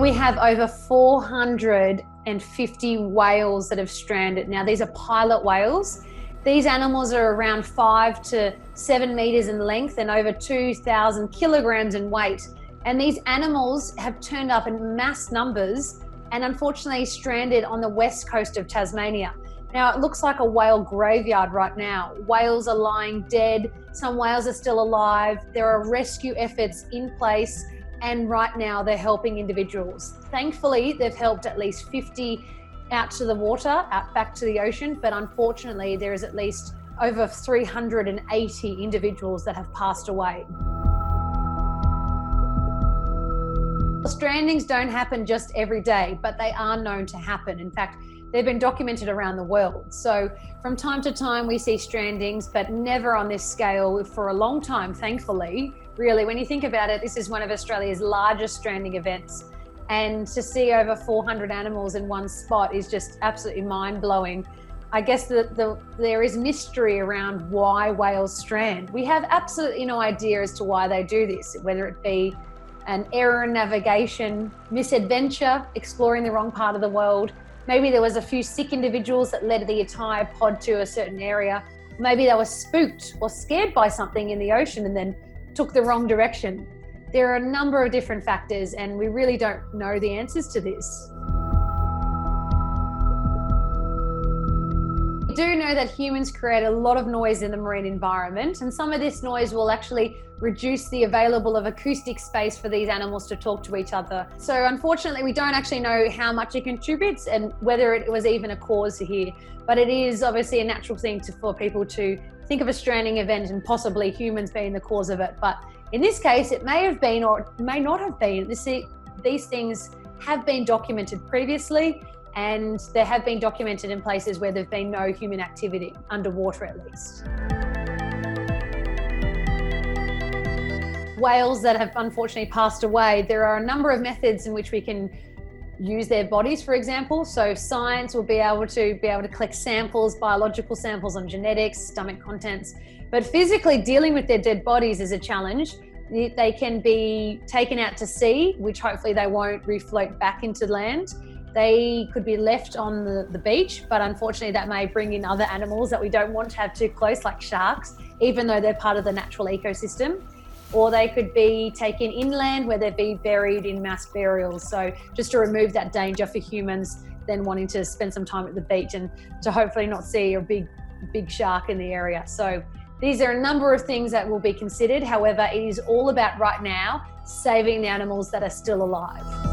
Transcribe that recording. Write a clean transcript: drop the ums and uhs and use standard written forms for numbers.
We have over 450 whales that have stranded. Now, these are pilot whales. These animals are around 5 to 7 meters in length and over 2,000 kilograms in weight. And these animals have turned up in mass numbers and unfortunately stranded on the west coast of Tasmania. Now, it looks like a whale graveyard right now. Whales are lying dead. Some whales are still alive. There are rescue efforts in place. And right now they're helping individuals. Thankfully, they've helped at least 50 out to the water, out back to the ocean. But unfortunately, there is at least over 380 individuals that have passed away. Strandings don't happen just every day, but they are known to happen. In fact, they've been documented around the world. So from time to time, we see strandings, but never on this scale for a long time, thankfully. Really, when you think about it, this is one of Australia's largest stranding events. And to see over 400 animals in one spot is just absolutely mind-blowing. I guess there is mystery around why whales strand. We have absolutely no idea as to why they do this, whether it be an error in navigation, misadventure, exploring the wrong part of the world. Maybe there was a few sick individuals that led the entire pod to a certain area. Maybe they were spooked or scared by something in the ocean and then took the wrong direction. There are a number of different factors and we really don't know the answers to this. We do know that humans create a lot of noise in the marine environment, and some of this noise will actually reduce the available of acoustic space for these animals to talk to each other. So unfortunately, we don't actually know how much it contributes and whether it was even a cause here, but it is obviously a natural thing for people to think of a stranding event and possibly humans being the cause of it. But in this case, it may have been or it may not have been. These things have been documented previously, and they have been documented in places where there've been no human activity, underwater at least. Whales that have unfortunately passed away, there are a number of methods in which we can use their bodies, for example. So science will be able to collect samples, biological samples on genetics, stomach contents. But physically dealing with their dead bodies is a challenge. They can be taken out to sea, which hopefully they won't refloat back into land. They could be left on the beach, but unfortunately that may bring in other animals that we don't want to have too close, like sharks, even though they're part of the natural ecosystem. Or they could be taken inland where they'd be buried in mass burials. So just to remove that danger for humans, then wanting to spend some time at the beach and to hopefully not see a big shark in the area. So these are a number of things that will be considered. However, it is all about right now saving the animals that are still alive.